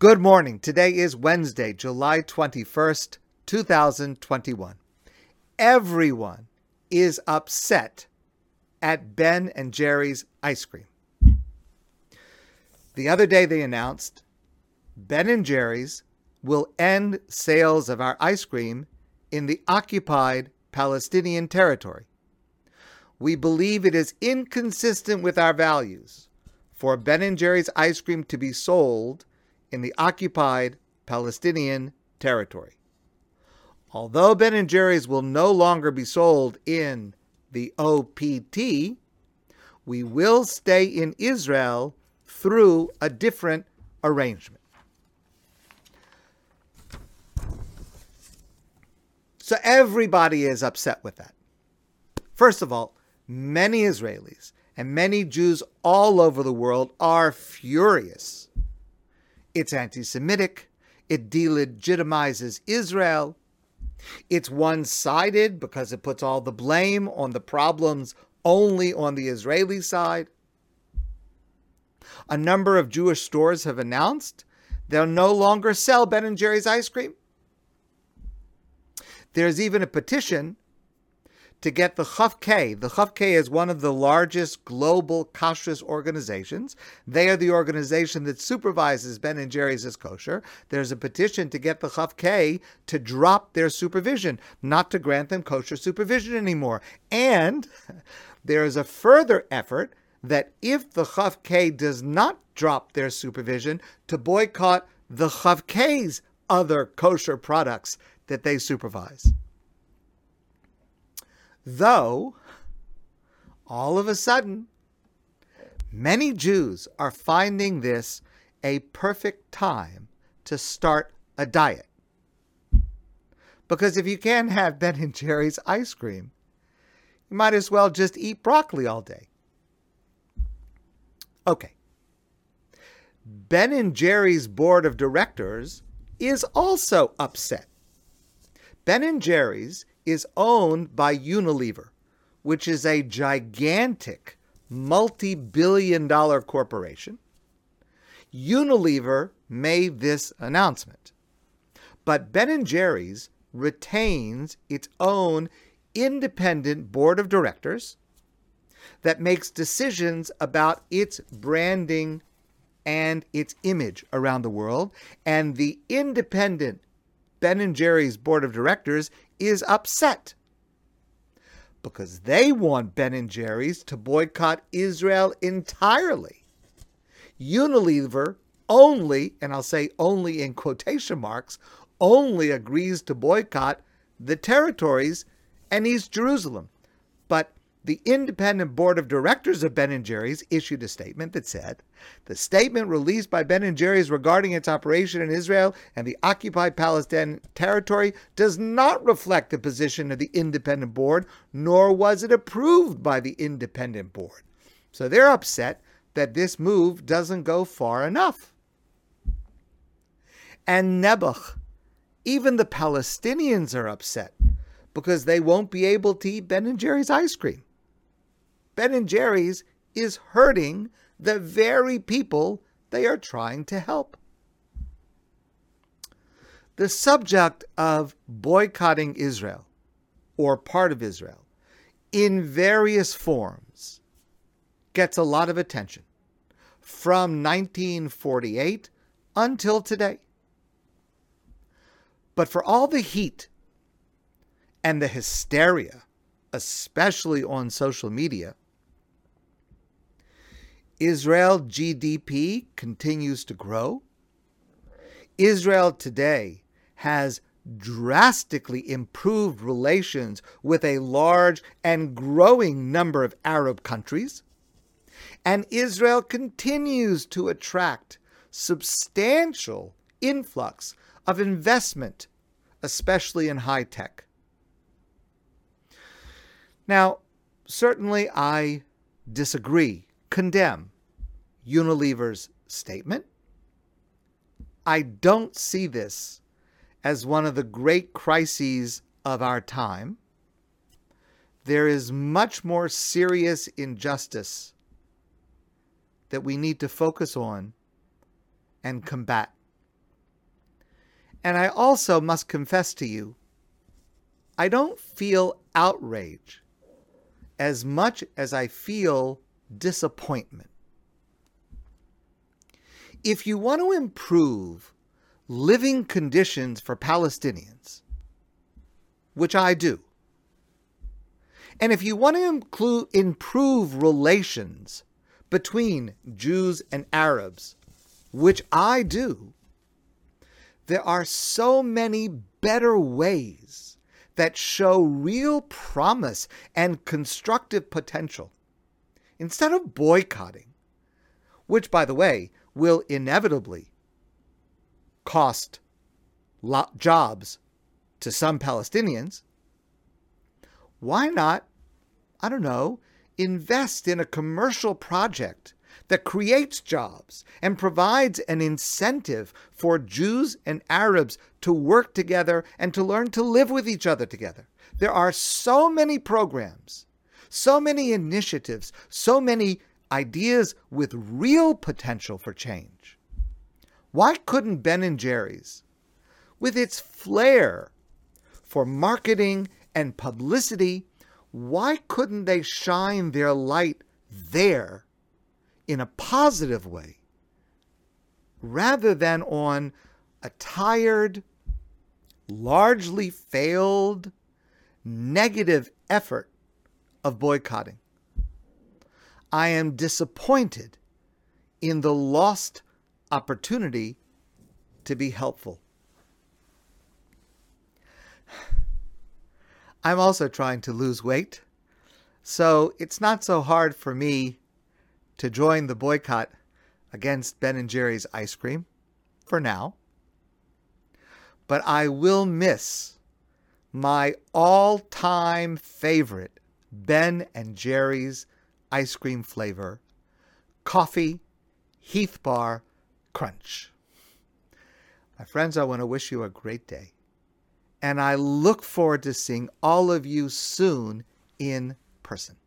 Good morning. Today is Wednesday, July 21st, 2021. Everyone is upset at Ben and Jerry's ice cream. The other day they announced Ben and Jerry's will end sales of our ice cream in the occupied Palestinian territory. We believe it is inconsistent with our values for Ben and Jerry's ice cream to be sold in the occupied Palestinian territory. Although Ben & Jerry's will no longer be sold in the OPT, we will stay in Israel through a different arrangement. So everybody is upset with that. First of all, many Israelis and many Jews all over the world are furious. It's anti-Semitic. It delegitimizes Israel. It's one-sided because it puts all the blame on the problems only on the Israeli side. A number of Jewish stores have announced they'll no longer sell Ben & Jerry's ice cream. There's even a petition to get the Huff K. The Huff K is one of the largest global kashrus organizations. They are the organization that supervises Ben & Jerry's as kosher. There's a petition to get the Huff K to drop their supervision, not to grant them kosher supervision anymore. And there is a further effort that if the Huff K does not drop their supervision, to boycott the Huff K's other kosher products that they supervise. Though, all of a sudden, many Jews are finding this a perfect time to start a diet. Because if you can't have Ben & Jerry's ice cream, you might as well just eat broccoli all day. Okay. Ben & Jerry's board of directors is also upset. Ben & Jerry's is owned by Unilever, which is a gigantic multi-billion-dollar corporation. Unilever made this announcement. But Ben & Jerry's retains its own independent board of directors that makes decisions about its branding and its image around the world. And the independent Ben & Jerry's board of directors is upset because they want Ben & Jerry's to boycott Israel entirely. Unilever only, and I'll say only in quotation marks, only agrees to boycott the territories and East Jerusalem. But the independent board of directors of Ben & Jerry's issued a statement that said, the statement released by Ben & Jerry's regarding its operation in Israel and the occupied Palestinian territory does not reflect the position of the independent board, nor was it approved by the independent board. So they're upset that this move doesn't go far enough. And Nebuch, even the Palestinians are upset because they won't be able to eat Ben & Jerry's ice cream. Ben & Jerry's is hurting the very people they are trying to help. The subject of boycotting Israel, or part of Israel, in various forms, gets a lot of attention from 1948 until today. But for all the heat and the hysteria, especially on social media, Israel GDP continues to grow. Israel today has drastically improved relations with a large and growing number of Arab countries. And Israel continues to attract substantial influx of investment, especially in high tech. Now, certainly I disagree, condemn Unilever's statement. I don't see this as one of the great crises of our time. There is much more serious injustice that we need to focus on and combat And I also must confess to you, I don't feel outrage as much as I feel disappointment. If you want to improve living conditions for Palestinians, which I do, and if you want to improve relations between Jews and Arabs, which I do, there are so many better ways that show real promise and constructive potential, instead of boycotting, which, by the way, will inevitably cost jobs to some Palestinians. Why not, I don't know, invest in a commercial project that creates jobs and provides an incentive for Jews and Arabs to work together and to learn to live with each other together? There are so many programs, so many initiatives, so many ideas with real potential for change. Why couldn't Ben & Jerry's, with its flair for marketing and publicity, why couldn't they shine their light there in a positive way, rather than on a tired, largely failed, negative effort of boycotting? I am disappointed in the lost opportunity to be helpful. I'm also trying to lose weight, so it's not so hard for me to join the boycott against Ben & Jerry's ice cream, for now. But I will miss my all-time favorite Ben & Jerry's ice cream flavor, Coffee Heath Bar Crunch. My friends, I want to wish you a great day. And I look forward to seeing all of you soon in person.